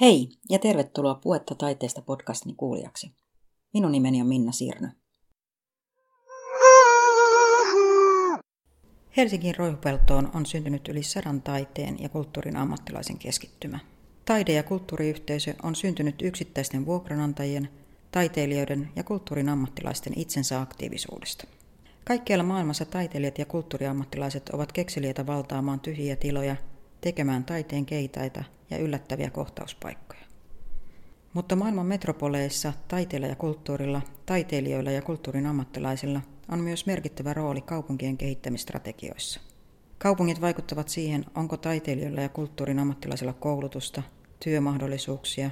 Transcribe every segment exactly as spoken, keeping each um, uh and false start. Hei ja tervetuloa Puhetta taiteesta -podcastin kuulijaksi. Minun nimeni on Minna Sirny. Helsingin Roihupeltoon on syntynyt yli sadan taiteen ja kulttuurin ammattilaisen keskittymä. Taide- ja kulttuuriyhteisö on syntynyt yksittäisten vuokranantajien, taiteilijoiden ja kulttuurin ammattilaisten itsensä aktiivisuudesta. Kaikkialla maailmassa taiteilijat ja kulttuuriammattilaiset ovat kekseliäitä valtaamaan tyhjiä tiloja, tekemään taiteen keitaita ja yllättäviä kohtauspaikkoja. Mutta maailman metropoleissa taiteilla ja kulttuurilla, taiteilijoilla ja kulttuurin ammattilaisilla on myös merkittävä rooli kaupunkien kehittämistrategioissa. Kaupungit vaikuttavat siihen, onko taiteilijoilla ja kulttuurin ammattilaisilla koulutusta, työmahdollisuuksia,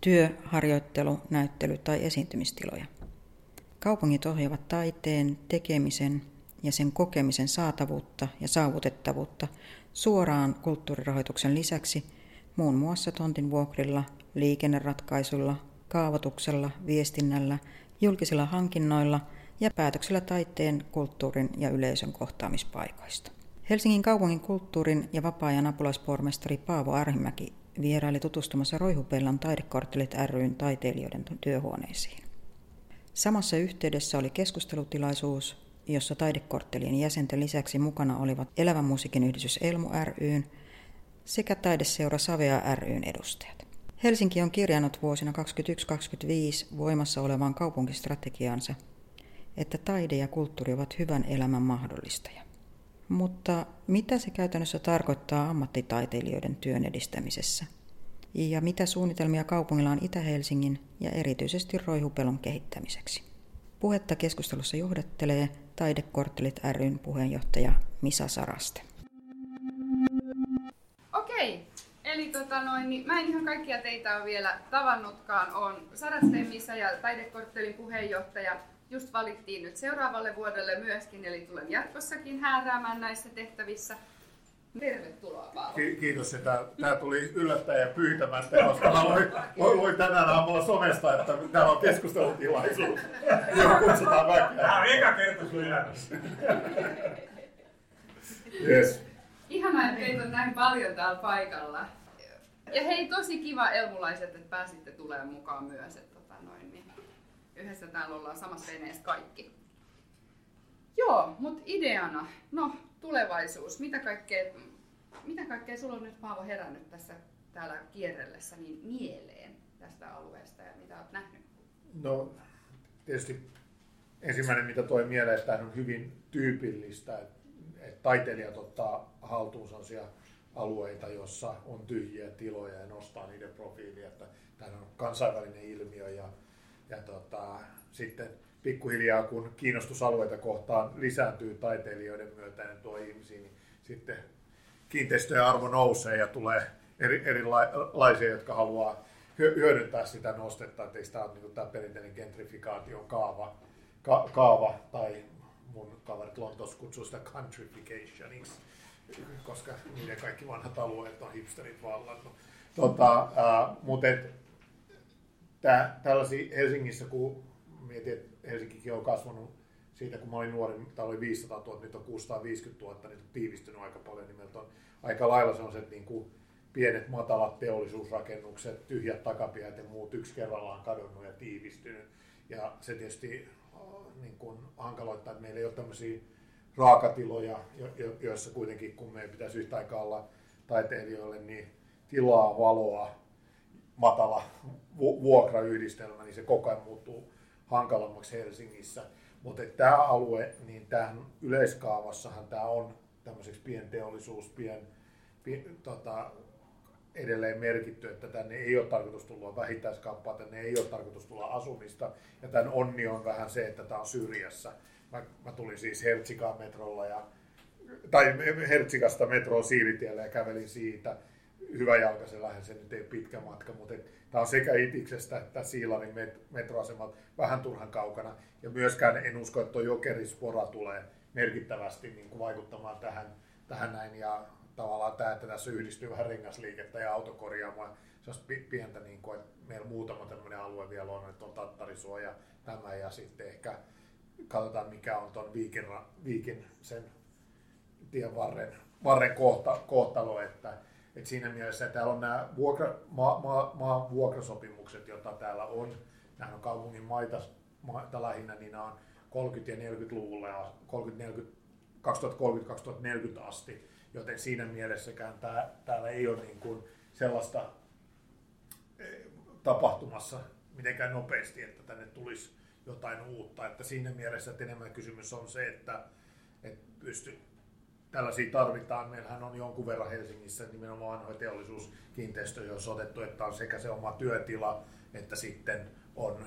työ-, harjoittelu-, näyttely- tai esiintymistiloja. Kaupungit ohjaavat taiteen, tekemisen ja sen kokemisen saatavuutta ja saavutettavuutta suoraan kulttuurirahoituksen lisäksi muun muassa tontin vuokrilla, liikenneratkaisuilla, kaavoituksella, viestinnällä, julkisilla hankinnoilla ja päätöksellä taiteen, kulttuurin ja yleisön kohtaamispaikoista. Helsingin kaupungin kulttuurin ja vapaa-ajan apulaispormestari Paavo Arhimäki vieraili tutustumassa Roihupellan Taidekorttelit ry:n taiteilijoiden työhuoneisiin. Samassa yhteydessä oli keskustelutilaisuus, jossa Taidekorttelien jäsenten lisäksi mukana olivat Elävän musiikin yhdistys Elmu ry:n sekä Taideseura Savea ry:n edustajat. Helsinki on kirjannut vuosina kaksikymmentäyksi kaksikymmentäviisi voimassa olevaan kaupunkistrategiaansa, että taide ja kulttuuri ovat hyvän elämän mahdollistaja. Mutta mitä se käytännössä tarkoittaa ammattitaiteilijoiden työn edistämisessä? Ja mitä suunnitelmia kaupungilla on Itä-Helsingin ja erityisesti Roihupellon kehittämiseksi? Puhetta keskustelussa johdattelee Taidekorttelit ry:n puheenjohtaja Misa Saraste. Okei, eli tota noin, niin mä en ihan kaikkia teitä ole vielä tavannutkaan. Olen Saraste Misa ja Taidekorttelin puheenjohtaja. Just valittiin nyt seuraavalle vuodelle myöskin, eli tulen jatkossakin hääräämään näissä tehtävissä. Tervetuloa Paavo. Ki- kiitos, että tämä tuli yllättäen ja pyytämättä, koska mä luin, luin tänään aamulla somesta, että täällä on keskustelutilaisuus, johon kutsutaan väkeä. Tämä on eka kerta sun elämässä. Yes. Ihanaa, että teitä on näin paljon täällä paikalla. Ja hei, tosi kiva elmulaiset, että pääsitte tulemaan mukaan myös. Että tota noin, niin yhdessä täällä ollaan samassa veneessä kaikki. Joo, mutta ideana, no tulevaisuus, mitä kaikkea, mitä kaikkea sulla on nyt Paavo herännyt tässä täällä kierrellessä niin mieleen tästä alueesta ja mitä olet nähnyt? No tietysti ensimmäinen mitä toi mieleen, että on hyvin tyypillistä, että taiteilijat ottaa haltuun sellaisia alueita, joissa on tyhjiä tiloja ja nostaa niiden profiilia, että tämä on kansainvälinen ilmiö ja Ja tota, sitten pikkuhiljaa, kun kiinnostusalueita kohtaan lisääntyy taiteilijoiden myötä ne tuo ihmisiä, niin sitten kiinteistöjen arvo nousee ja tulee eri, erilaisia, jotka haluaa hyödyntää sitä nostetta. Että ei sitä ole niin tämä perinteinen gentrifikaation kaava, ka, kaava tai mun kaverit Lontoossa kutsuu sitä countryficationiksi, koska niiden kaikki vanhat alueet on hipsterit vallannut. Tota, ää, mut et, Tää, tällaisia Helsingissä, kun mietin, että Helsinkikin on kasvanut siitä, kun mä olin nuori, täällä oli viisisataa tuhatta, nyt on kuusisataaviisikymmentätuhatta, niin on tiivistynyt aika paljon, niin meiltä on aika lailla sellaiset niin kuin pienet, matalat teollisuusrakennukset, tyhjät takapihat ja muut yksi kerrallaan kadonnut ja tiivistynyt. Ja se tietysti niin kuin hankaloittaa, että meillä ei ole tämmöisiä raakatiloja, joissa kuitenkin, kun meidän pitäisi yhtä aikaa olla taiteilijoille, niin tilaa, valoa, matala vuokrayhdistelmä, niin se koko ajan muuttuu hankalammaksi Helsingissä. Mutta tämä alue, niin tämähän yleiskaavassahan tämä on tämmöiseksi pienteollisuus, pien, pien, tota, edelleen merkitty, että tänne ei ole tarkoitus tulla vähittäiskauppaa, tänne ei ole tarkoitus tulla asumista. Ja tämän onni on vähän se, että tämä on syrjässä. Mä, mä tulin siis Hertsikaan metrolla, ja, tai Hertsikasta metroon Siilitielle ja kävelin siitä. Hyväjalkaisellähän se nyt ei pitkä matka, mutta tämä on sekä Itiksestä että Siilanin metroasemat vähän turhan kaukana. Ja myöskään en usko, että tuo Jokerispora tulee merkittävästi niin kuin vaikuttamaan tähän, tähän näin. Ja tavallaan tämä, että tässä yhdistyy vähän rengasliikettä ja autokorjaamaa. Se on pientä, niin kuin, että meillä muutama tämmöinen alue vielä on, että on Tattarisuo ja tämä. Ja sitten ehkä katsotaan, mikä on tuon Viikin, Viikin sen tien varren, varren kohta, kohtalo, että Et siinä mielessä täällä on nämä vuokra, maa, maa, maa, vuokrasopimukset, joita täällä on. Nämä on kaupungin maita, maita lähinnä, niin nämä on kolmekymmentä- ja neljäkymmentäluvulla ja kaksituhattakolmekymmentä-kaksituhattaneljäkymmentä asti. Joten siinä mielessäkään tää, täällä ei ole niin kuin sellaista tapahtumassa mitenkään nopeasti, että tänne tulisi jotain uutta. Että siinä mielessä että enemmän kysymys on se, että, että pysty, tällaisia tarvitaan. Meillähän on jonkun verran Helsingissä nimenomaan vanhoja teollisuuskiinteistöjä, joissa on otettu, että on sekä se oma työtila, että sitten on,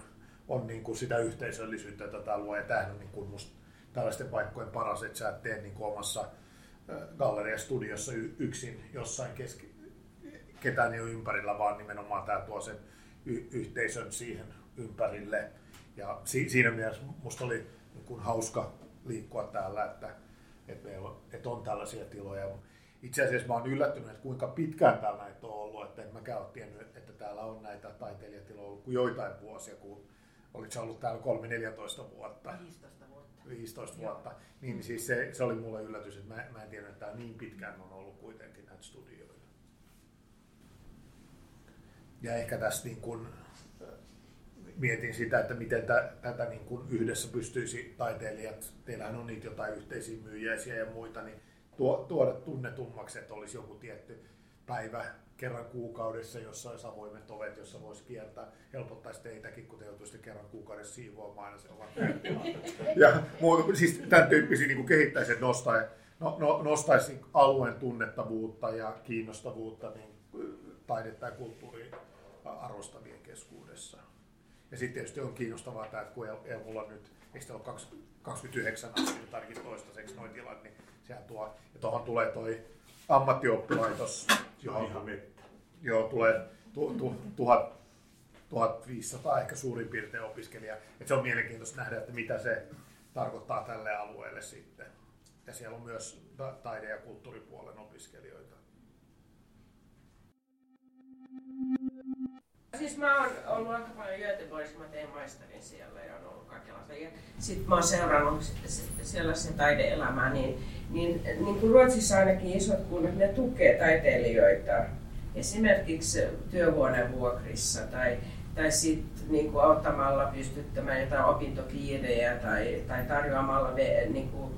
on niin kuin sitä yhteisöllisyyttä, jota tää luo. Ja tämähän on niin kuin musta tällaisten paikkojen paras, että sä et tee niin kuin omassa galleriastudiossa yksin jossain keski, ketään ei ole ympärillä, vaan nimenomaan tämä tuo sen y- yhteisön siihen ympärille. Ja si- siinä mielessä musta oli niin kuin hauska liikkua täällä, että, että, meillä, että on tällaisia tiloja. Itse asiassa mä oon yllättynyt, että kuinka pitkään täällä näitä on ollut, että en mäkään ole tiennyt, että täällä on näitä taiteilijatiloja ollut kuin joitain vuosia, kun olit sä ollut täällä kolme neljätoista vuotta. viisitoista vuotta, joo. Niin siis se, se oli mulle yllätys, että mä, mä en tiedä, että tämä niin pitkään on ollut kuitenkin näitä studioita. Ja ehkä tässä niin kun, mietin sitä, että miten tä, tätä niin kun yhdessä pystyisi taiteilijat, teillähän on niitä jotain yhteisiä myyjäisiä ja muita, niin tuo, tuoda tunnetummaksi, että olisi joku tietty päivä kerran kuukaudessa, jossa olisi avoimet ovet, jossa voisi kiertää, helpottaisi teitäkin, kun te joutuisitte kerran kuukaudessa siivoamaan ja se on ja muuta, siis tämän tyyppisiä niin kehittäisi, että nostais, no, no, nostaisi alueen tunnettavuutta ja kiinnostavuutta niin taidetta ja kulttuurin arvostavien keskuudessa. Ja sitten tietysti on kiinnostavaa tämä, että kun Elmulla nyt, eikö teillä ole kaksikymmentäyhdeksän asioita ainakin toistaiseksi noin tilat, niin sehän tuo, ja tuohon tulee toi ammattioppilaitos, johon joo, tulee tu, tu, tuhat, tuhatviisisataa ehkä suurin piirtein opiskelijaa. Et se on mielenkiintoista nähdä, että mitä se tarkoittaa tälle alueelle sitten. Ja siellä on myös taide- ja kulttuuripuolen opiskelijoita. Siis mä oon ollut aika paljon Göteborgissa, mä tein maisterin siellä ja on ollut kaikenlaista. Sitten mä oon seurannut sitten, sitten sellaisen taideelämää, niin, niin, niin kuin Ruotsissa ainakin isot kunnat, ne tukee taiteilijoita. Esimerkiksi työhuonevuokrissa tai, tai sitten niin kuin auttamalla pystyttämään jotain opintopiirejä tai, tai tarjoamalla niin kuin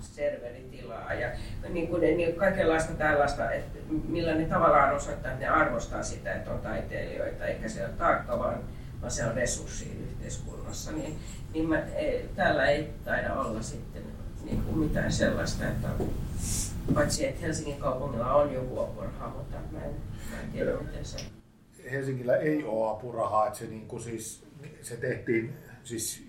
serveritilaa ja niin kuin, niin kaikenlaista tällaista, että millä ne tavallaan osoittaa, että ne arvostaa sitä, että on taiteilijoita, eikä se ole taakka, vaan, vaan se on resurssi yhteiskunnassa. Niin, niin mä, ei, täällä ei taida olla sitten niin kuin mitään sellaista, että paitsi että Helsingin kaupungilla on joku apuraha, mutta mä en, mä en tiedä miten se. Helsingillä ei ole apurahaa, että se, niin kuin siis, se tehtiin, siis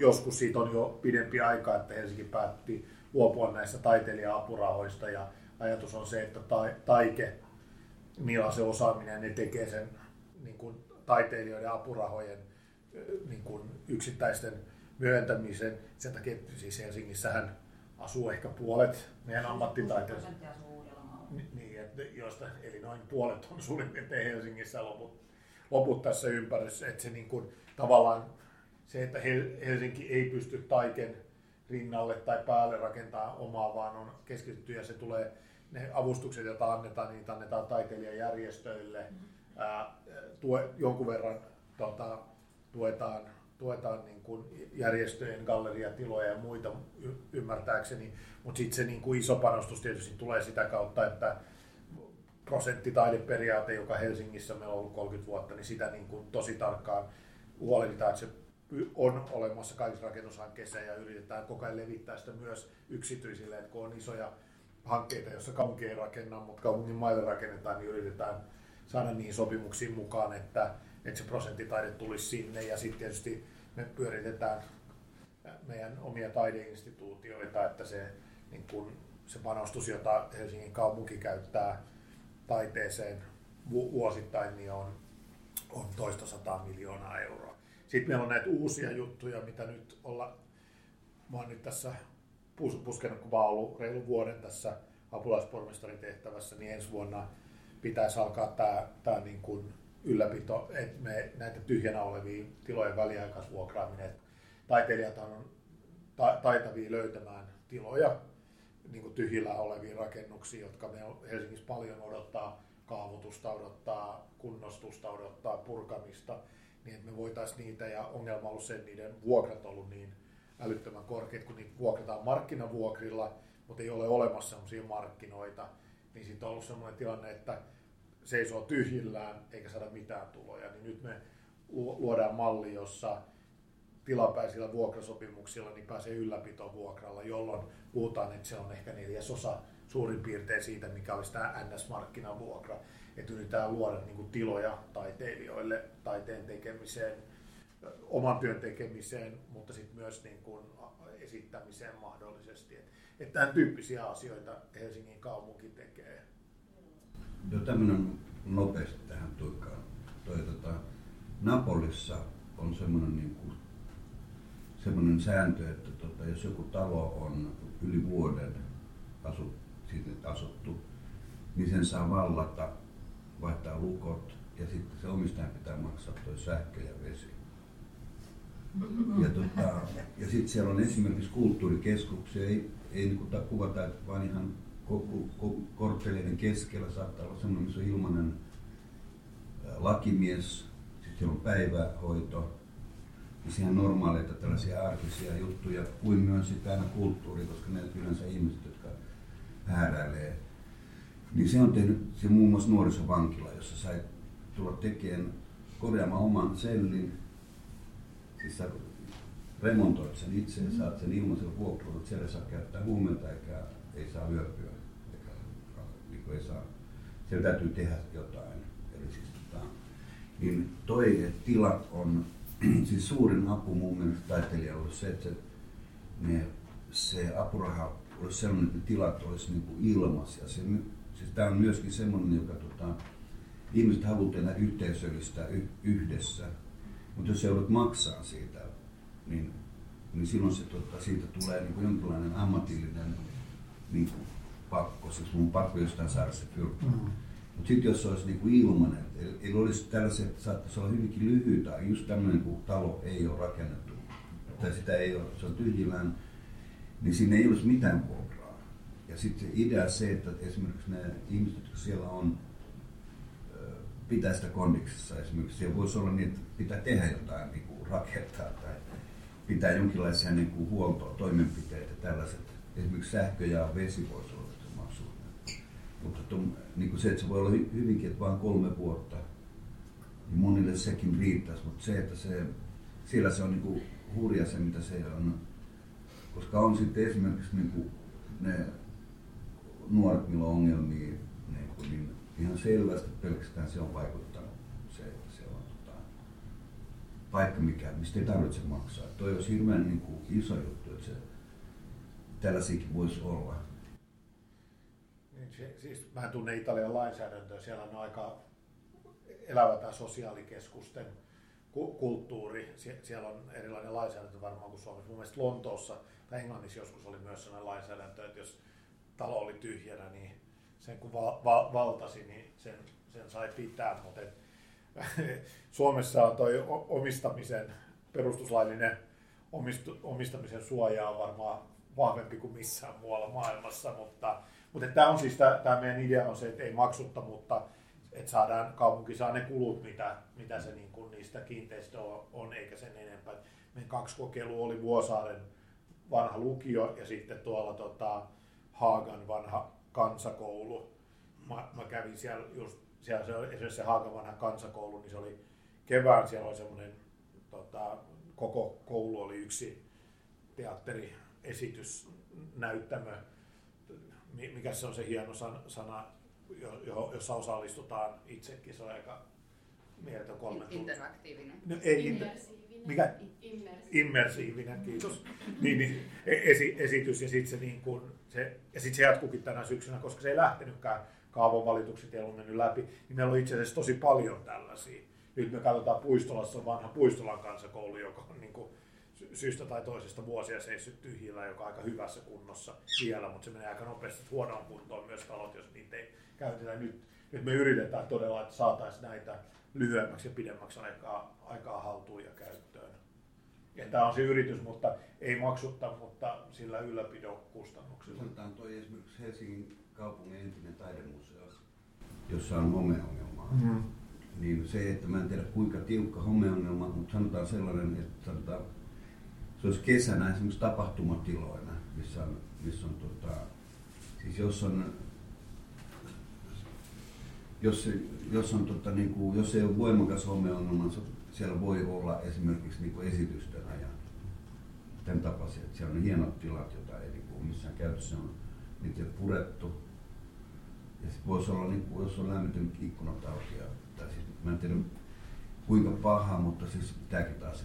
joskus siitä on jo pidempi aika, että Helsinki päätti luopua näistä taiteilija-apurahoista ja ajatus on se, että Taike, niillä on se osaaminen, ne tekee sen niin kuin taiteilijoiden apurahojen niin kuin yksittäisten myöntämisen. Sen takia siis Helsingissähän asuu ehkä puolet meidän ammattitaiteilijoista. Niin, että joista, eli noin puolet on suurin piirtein Helsingissä, loput, loput tässä ympärössä. Että se niin kuin, tavallaan se, että Helsinki ei pysty Taiken rinnalle tai päälle rakentamaan omaa, vaan on keskitytty ja se tulee, ne avustukset, joita annetaan, niitä annetaan taiteilijajärjestöille. Ää, tue, jonkun verran tota, tuetaan, tuetaan niin kuin järjestöjen galleriatiloja ja muita y- ymmärtääkseni, mutta sitten se niin kuin iso panostus tietysti tulee sitä kautta, että prosenttitaideperiaate, joka Helsingissä meillä on ollut kolmekymmentä vuotta, niin sitä niin kuin tosi tarkkaan huolehditaan, että se on olemassa kaikissa rakennushankkeissa ja yritetään koko ajan levittää sitä myös yksityisille, että kun on isoja hankkeita, joissa kaupunki ei rakenna, mutta kaupungin maille rakennetaan, niin yritetään saada niihin sopimuksiin mukaan, että, että se prosenttitaide tulisi sinne ja sitten tietysti me pyöritetään meidän omia taideinstituutioita, että se, niin kun, se panostus, jota Helsingin kaupunki käyttää taiteeseen vuosittain, niin on, on toista sataa miljoonaa euroa. Sitten meillä on näitä uusia juttuja, mitä nyt olla, mä oon nyt tässä puskenut, kun mä oon ollut reilun vuoden tässä apulaispormestarin tehtävässä, niin ensi vuonna pitäisi alkaa tää, tää niin kuin ylläpito, että me näitä tyhjänä olevia tilojen väliaikaisvuokraaminen. Taiteilijat on taitavia löytämään tiloja niin kuin tyhjillä olevia rakennuksia, jotka me Helsingissä paljon odottaa kaavoitusta, odottaa kunnostusta, odottaa purkamista, niin että me voitaisiin niitä, ja ongelma on ollut se, että niiden vuokrat on ollut niin älyttömän korkeat, kun niitä vuokrataan markkinavuokrilla, mutta ei ole olemassa sellaisia markkinoita, niin sitten on ollut sellainen tilanne, että seisoo tyhjillään eikä saada mitään tuloja, niin nyt me luodaan malli, jossa tilapäisillä vuokrasopimuksilla niin pääsee ylläpitovuokralla, jolloin puhutaan, että se on ehkä neljäsosa suurin piirtein siitä, mikä olisi tämä N S-markkinavuokra. Että yritetään luoda niin kuin tiloja taiteilijoille, taiteen tekemiseen, oman työn tekemiseen, mutta sitten myös niin kuin esittämiseen mahdollisesti. Että et tämän tyyppisiä asioita Helsingin kaupunki tekee. No tämmöinen nopeasti tähän tuikaan. Toi, tota, Napolissa on semmoinen niin kuin semmoinen sääntö, että tota, jos joku talo on yli vuoden asu, asuttu, niin sen saa vallata, vaihtaa lukot ja sitten se omistajan pitää maksaa toi sähkö ja vesi. Ja, tota, ja sitten siellä on esimerkiksi kulttuurikeskuksia, ei, ei niin kuin kuvata, että vaan ihan koko, koko kortteleiden keskellä saattaa olla semmoinen, missä on ilmainen lakimies, sitten siellä on päivähoito. Siis ihan normaaleita tällaisia arkisia juttuja, kuin myös sitten aina kulttuuri, koska ne yleensä ihmiset, jotka hääräilee. Niin se on tehnyt se muun muassa nuorisovankila, jossa sai tulla tekemään, korjaamaan oman sellin. Siis sä remontoit sen itse ja saat sen ilmaisella vuokralla, että siellä ei saa käyttää huumeita eikä ei saa yöpyä. Eikä, niin ei saa. Siellä täytyy tehdä jotain. Eli siis, tota, niin toi, että tilat on siis suurin apu mun mielestä taiteilijalle olisi se, että ne, se apuraha olisi sellainen, että ne tilat olisi niinku ilmaisia. Se, siis tämä on myöskin sellainen, joka tota, ihmiset haluaa tehdä yhteisöllistä yhdessä, mutta jos joudut maksaa siitä, niin, niin silloin se, tota, siitä tulee niinku jonkinlainen ammatillinen niinku, pakko. Siis mun pakko jostain saada se pyrkki. Mm-hmm. Mutta sitten jos se olisi niinku ilmainen, ei olisi tällaiset, että saattaisi olla hyvinkin lyhyitä, just tämmöinen kun talo ei ole rakennettu, tai sitä ei ole, se on tyhjillään, niin siinä ei olisi mitään vuokraa. Ja sitten se idea se, että esimerkiksi ne ihmiset, jotka siellä on, pitää sitä kondiksessa esimerkiksi, siellä voisi olla niin, että pitää tehdä jotain, niinku rakentaa tai pitää jonkinlaisia niinku huoltotoimenpiteitä, tällaiset, esimerkiksi sähkö ja vesi voisi olla. Mutta niin se, että se voi olla hyvinkin, että vain kolme vuotta, niin monille sekin riittäisi, mutta se, että se, siellä se on niin kuin hurja se, mitä se on, koska on sitten esimerkiksi niin kuin ne nuoret, millä on ongelmia, niin, kuin, niin ihan selvästi pelkästään se on vaikuttanut, se, että se on tota, paikka, mikä, mistä ei tarvitse maksaa. Toi olisi hirveän niin kuin iso juttu, että se, tällaisiakin voisi olla. Siis, mä tunnen Italian lainsäädäntöä, siellä on aika elävä tämä sosiaalikeskusten kulttuuri, Sie- siellä on erilainen lainsäädäntö varmaan kuin Suomessa. Mun mielestä Lontoossa tai Englannissa joskus oli myös sellainen lainsäädäntö, että jos talo oli tyhjänä, niin sen kun va- va- valtasi, niin sen, sen sai pitää. Mutta et, Suomessa on toi omistamisen, perustuslaillinen omist- omistamisen suoja on varmaan vahvempi kuin missään muualla maailmassa, mutta Mutta tämä on siis, tämä meidän idea on se, että ei maksutta, mutta että saadaan, kaupunki saa ne kulut, mitä, mitä se niin kuin niistä kiinteistöistä on, eikä sen enempää. Meidän kaksi kokeilua oli Vuosaaren vanha lukio ja sitten tuolla tota, Haagan vanha kansakoulu. Mä, mä kävin siellä, just, siellä se, esimerkiksi se Haagan vanha kansakoulu, niin se oli kevään, siellä oli semmoinen, tota, koko koulu oli yksi teatteriesitysnäyttämö. Mikä se on se hieno sana, jossa osallistutaan itsekin, se on aika mieltä kolme tuntia. Interaktiivinen. No, ei, immersiivinen. Mikä? Immersiivinen. Immersiivinen, kiitos. niin, niin, esi- esitys ja sitten se, niin kuin, se, ja sit se jatkuukin tänä syksynä, koska se ei lähtenytkään kaavonvalitukset, ei ollut mennyt läpi. Niin meillä on itse asiassa tosi paljon tällaisia. Nyt me katsotaan Puistolassa, on vanha Puistolan kansakoulu, joka on niin kuin syystä tai toisesta vuosia seissyt tyhjillä, joka on aika hyvässä kunnossa vielä, mutta se menee aika nopeasti huonoon kuntoon myös talot, jos niitä ei käytetä. Nyt, nyt me yritetään todella, että saataisiin näitä lyhyemmäksi ja pidemmäksi aikaa, aikaa haltuun ja käyttöön. ja tämä on se yritys, mutta ei maksutta, mutta sillä ylläpidokustannuksilla. Otetaan tuo esimerkiksi Helsingin kaupungin entinen taidemuseo, jossa on homeongelmaa. Mm. Niin se, että mä en tiedä kuinka tiukka homeongelma, mutta sanotaan sellainen, että sanotaan, se olisi kesänä esimerkiksi tapahtumatiloina, missä on, missä on tota, siis jos on, jos, jos on tota, niin kuin, jos ei ole voimakas homeongelma, siellä voi olla esimerkiksi niin kuin esitysten ajan tämän tapaisia, että siellä on hienot tilat, joita ei niin kuin, missään käytössä on niitä purettu. Ja sitten voisi olla, niin kuin, jos on lämmitynyt ikkunat auki, tai siis, mä en tiedä kuinka pahaa, mutta siis pitääkin taas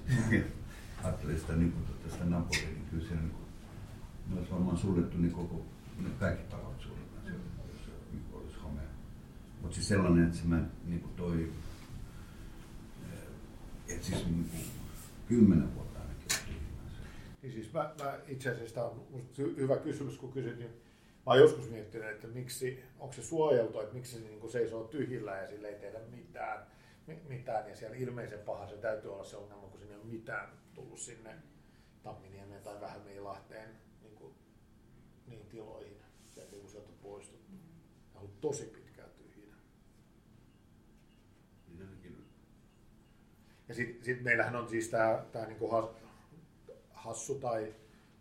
ajattelee sitä, niin kuin, tästä Napoliin, niin kyllä siellä niin kuin, olisi varmaan suljettu niin koko, ne kaikki talot suljettu, jos niin kuin, olisi homea. Mutta siis sellainen, että se mä niin kuin toi, että siis niin kuin, kymmenen vuotta ainakin on tyhjimmäisen. Niin siis mä, mä itse asiassa, tämä on musta hyvä kysymys, kun kysyt, niin mä oon joskus miettinyt, että miksi, onko se suojeltu, että miksi se niin seisoo tyhjillä ja sille ei tehdä mitään, mitään. Ja siellä ilmeisen paha se täytyy olla se ongelma, kun sinne ei ole mitään tullut sinne Tamminiemeen tai Vähämeenlahteen niin niin tiloihin. Sieltä kun sieltä on poistuttu. Ne on ollut tosi pitkään tyhjinä. Ja sitten sit meillähän on siis tämä niin hassu tai...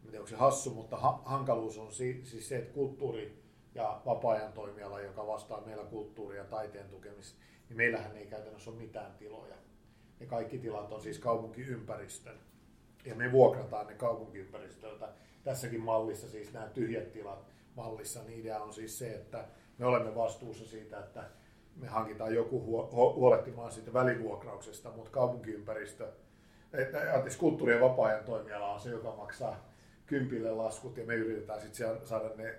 En tiedä, onko se hassu, mutta ha- hankaluus on si- siis se, että kulttuuri- ja vapaa-ajan toimiala, joka vastaa meillä kulttuuri- ja taiteen tukemista, niin meillähän ei käytännössä ole mitään tiloja. Ne kaikki tilat on siis kaupunkiympäristön, ja me vuokrataan ne kaupunkiympäristöltä. Tässäkin mallissa, siis nämä tyhjät tilat mallissa, niin idea on siis se, että me olemme vastuussa siitä, että me hankitaan joku huo- huolehtimaan siitä välivuokrauksesta, mutta kaupunkiympäristö, että kulttuuri- ja vapaa-ajan toimiala on se, joka maksaa kympille laskut ja me yritetään sitten saada ne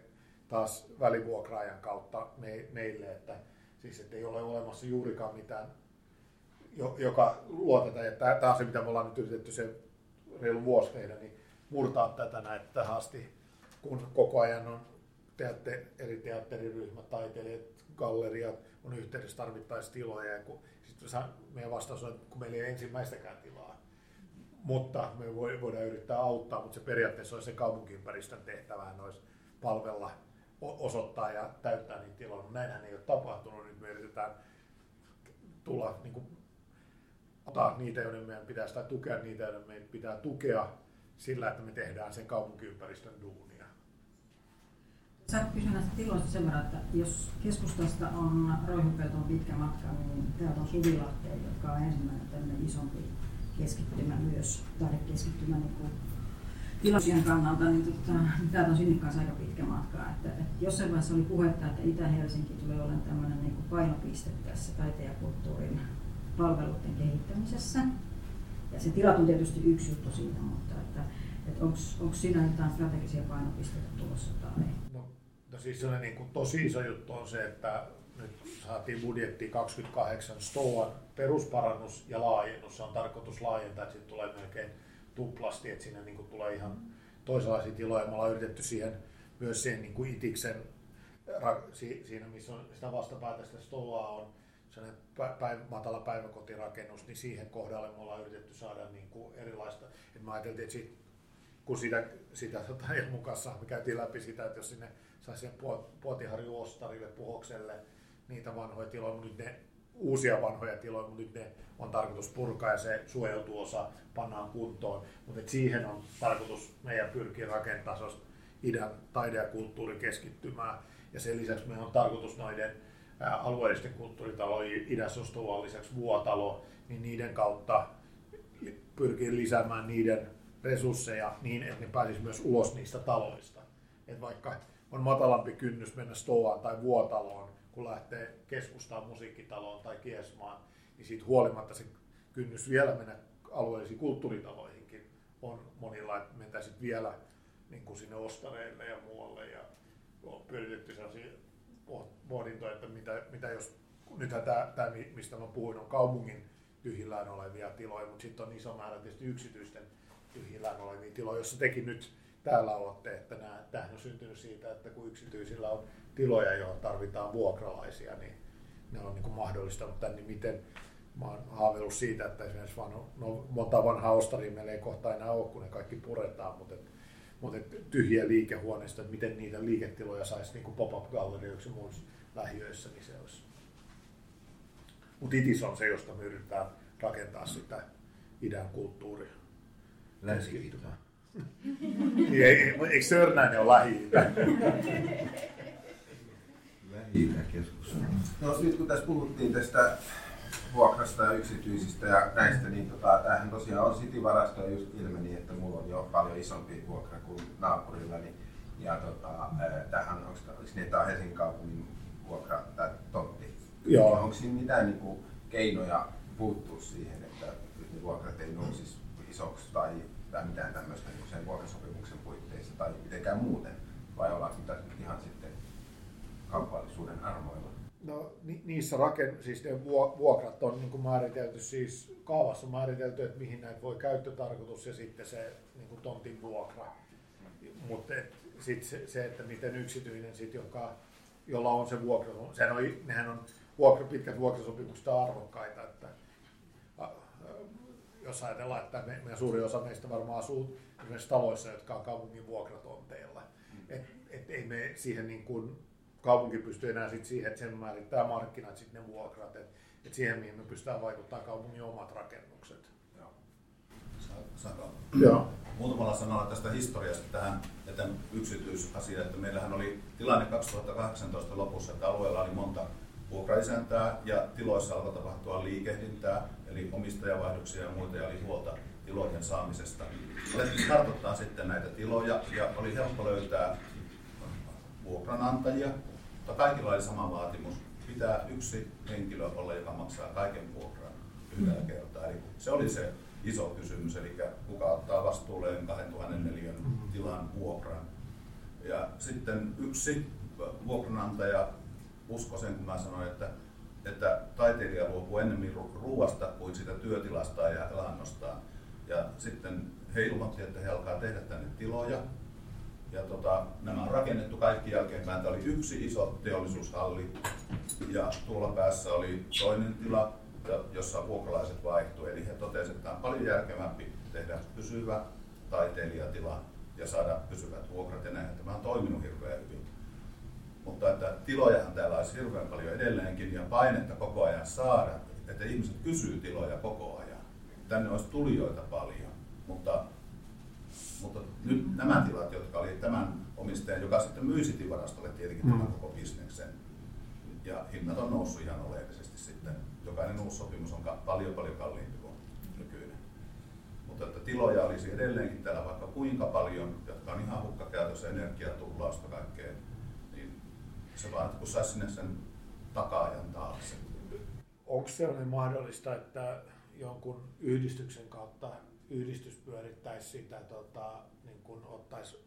taas välivuokraajan kautta meille, että siis et ei ole olemassa juurikaan mitään, joka luotetaan. Ja tämä on se, mitä me ollaan nyt yritetty se reilu vuosi tehdä, niin murtaa tätä näin tähän asti, kun koko ajan on teatteri, eri teatteriryhmät, taiteilijat, galleriat, on yhteydessä tarvittaisiin tiloja ja kun, sit meidän vastaus on, kun meillä ei ole ensimmäistäkään tilaa. Mutta me voidaan yrittää auttaa, mutta se periaatteessa olisi se kaupunkiympäristön tehtävähän olisi palvella, osoittaa ja täyttää niitä tiloja. Näinhän ei ole tapahtunut, nyt me yritetään tulla, niin kuin, ottaa niitä, joiden meidän pitää sitä tukea, niitä, joiden meidän pitää tukea sillä, että me tehdään sen kaupunkiympäristön duunia. Sä kysyn näistä tiloista sen verran, että jos keskustasta on Roihupeeltoon pitkä matka, niin täältä on Suvilahteen, joka on ensimmäinen tämmöinen isompi keskittymä myös, taidekeskittymä niin tilaisuuden kannalta, niin tota, täältä on sinne kanssa aika pitkä matka. Että, että jossain vaiheessa oli puhetta, että Itä-Helsinki tulee olemaan tämmöinen niin painopiste tässä taiteen ja kulttuurin palveluiden kehittämisessä. Ja se tilat on tietysti yksi juttu siitä, mutta että, että onko siinä jotain strategisia painopisteitä tulossa tai? No, no siis sellainen niin kuin tosi iso juttu on se, että nyt saatiin budjetti kaksikymmentäkahdeksan Stoan perusparannus ja laajennus. Se on tarkoitus laajentaa, että siitä tulee melkein tuplasti, että siinä niin kuin tulee ihan toisenlaisia tiloja. Me ollaan yritetty siihen myös sen niin kuin Itiksen, siinä missä on sitä vastapäätä sitä Stoaa on, sellainen päivä, matala päiväkotirakennus, niin siihen kohdalle me ollaan yritetty saada niin kuin erilaista. Et me ajateltiin, että sit, kun sitä, sitä tajan mukassa me käytiin läpi sitä, että jos sinne saisi sen Puotiharju Ostarille, Puhokselle, niitä vanhoja tiloja, mutta nyt ne uusia vanhoja tiloja, mutta nyt ne on tarkoitus purkaa ja se suojeltu osa pannaan kuntoon. Mutta siihen on tarkoitus meidän pyrkiä rakentaa sellaista idän taide- ja kulttuurikeskittymää. Ja sen lisäksi meillä on tarkoitus noiden alueellisten kulttuuritalojen idässä Ostovan lisäksi Vuotalo, niin niiden kautta pyrkiä lisäämään niiden resursseja niin, että ne pääsisi myös ulos niistä taloista. Et vaikka on matalampi kynnys mennä Stoaan tai Vuotaloon, kun lähtee keskustaan, musiikkitaloon tai Kiesmaan, niin siitä huolimatta se kynnys vielä mennä alueellisiin kulttuuritaloihinkin on monilla, että mentäisiin vielä niin kuin sinne Ostareille ja muualle. Ja on pyöritetty sellaisia pohdintoja, että mitä, mitä jos, nythän tämä, tämä, mistä mä puhuin, on kaupungin tyhjillään olevia tiloja, mutta sitten on iso määrä tietysti yksityisten tyhjillään olevia tiloja, jossa tekin nyt täällä olette, että tämähän on syntynyt siitä, että kun yksityisillä on tiloja, joihin tarvitaan vuokralaisia, niin ne on niin kuin mahdollistanut tämän, niin miten Mä oon haaveillut siitä, että esimerkiksi vaan, no, monta vanhaa ostaria meillä ei kohta enää ole, kun ne kaikki puretaan, mutta, et, mutta et tyhjiä liikehuoneista, että miten niitä liiketiloja saisi niin pop-up-gallerioiksi muissa lähiöissä, niin se olisi. Mutta itis on se, josta me yritetään rakentaa sitä idän kulttuuria. Länsi-Iitaa. Eikö Sörnäinen ole Lähi-Itä? Lähi-Itä-keskus. No nyt kun tässä puhuttiin tästä vuokrasta ja yksityisistä ja näistä, niin tota, tämähän tosiaan on City-varasto ja just ilmeni, että mulla on jo paljon isompi vuokra kuin naapurillani. Ja tota, tämähän on, niin, tämä on Helsingin kaupungin vuokra, tämä tontti. Joo. Onko siinä mitään niin kuin keinoja puuttua siihen, että ne vuokrat ei nousisi isoksi tai, tai mitään tämmöistä niin sen vuokrasopimuksen puitteissa tai mitenkään muuten? Vai ollaanko ihan sitten kaupallisuuden armoilla? No ni, niissä raken, siis ne vuokrat on niin määritelty, siis kaavassa on määritelty, että mihin näitä voi käyttötarkoitus ja sitten se niin tontin vuokra. Mm. Mutta sitten se, se, että miten yksityinen, sit, joka, jolla on se vuokra, sehän on, nehän on vuokra, pitkät vuokrasopimukset on arvokkaita. Että, ä, ä, jos ajatellaan, että me, me suuri osa meistä varmaan asuu taloissa, jotka on kaupungin vuokratonteilla. Mm. Et, et ei me siihen niin kuin, kaupunki pystyy enää sit siihen, että sen määrittää markkinat sitten ne vuokrat, että et siihen mihin me pystytään vaikuttamaan kaupungin omat rakennukset. Joo. Saanko Joo. muutamalla sanalla tästä historiasta tähän tämän yksityisasiaan, että meillähän oli tilanne kaksituhattakahdeksantoista lopussa, että alueella oli monta vuokraisäntää ja tiloissa alkoi tapahtua liikehdintää, eli omistajavaihdoksia ja muita, ja oli huolta tilojen saamisesta. Alettiin kartoittaa sitten näitä tiloja ja oli helppo löytää vuokranantajia, mutta kaikilla oli sama vaatimus. Pitää yksi henkilö olla, joka maksaa kaiken vuokran yhdellä kertaa. Eli se oli se iso kysymys, eli kuka ottaa vastuulleen kaksituhattaneljä tilan vuokran. Ja sitten yksi vuokranantaja uskoi sen, kun mä sanoin, että, että taiteilija luopuu ennemmin ruuasta kuin sitä työtilastaan ja elannostaan. Ja sitten he ilmoitti, että he alkaa tehdä tänne tiloja. Ja tota, nämä on rakennettu kaikki jälkeenpäin. Tämä oli yksi iso teollisuushalli ja tuolla päässä oli toinen tila, jossa vuokralaiset vaihtui. Eli he totesivat, että tämä on paljon järkevämpi tehdä pysyvä taiteilijatila ja saada pysyvät vuokrat. Ja näin, tämä on toiminut hirveän hyvin. Mutta että tilojahan täällä olisi hirveän paljon edelleenkin ja painetta koko ajan saada, että ihmiset kysyy tiloja koko ajan. Tänne olisi tulijoita paljon. Mutta Mutta nyt nämä tilat, jotka oli tämän omistajan, joka sitten myi City-varastolle tietenkin tämän koko bisneksen, ja hinnat on noussut ihan oleellisesti sitten. Jokainen uusi sopimus on paljon paljon kalliimpi kuin nykyinen. Mutta että tiloja olisi edelleenkin täällä vaikka kuinka paljon, jotka on ihan hukkakäytössä, energiatuhlausta kaikkea, niin se vaan, kun saisi sinne sen takaajan taakse. Onko sellainen mahdollista, että jonkun yhdistyksen kautta yhdistys pyörittäisi sitä, tota, niin kun ottaisi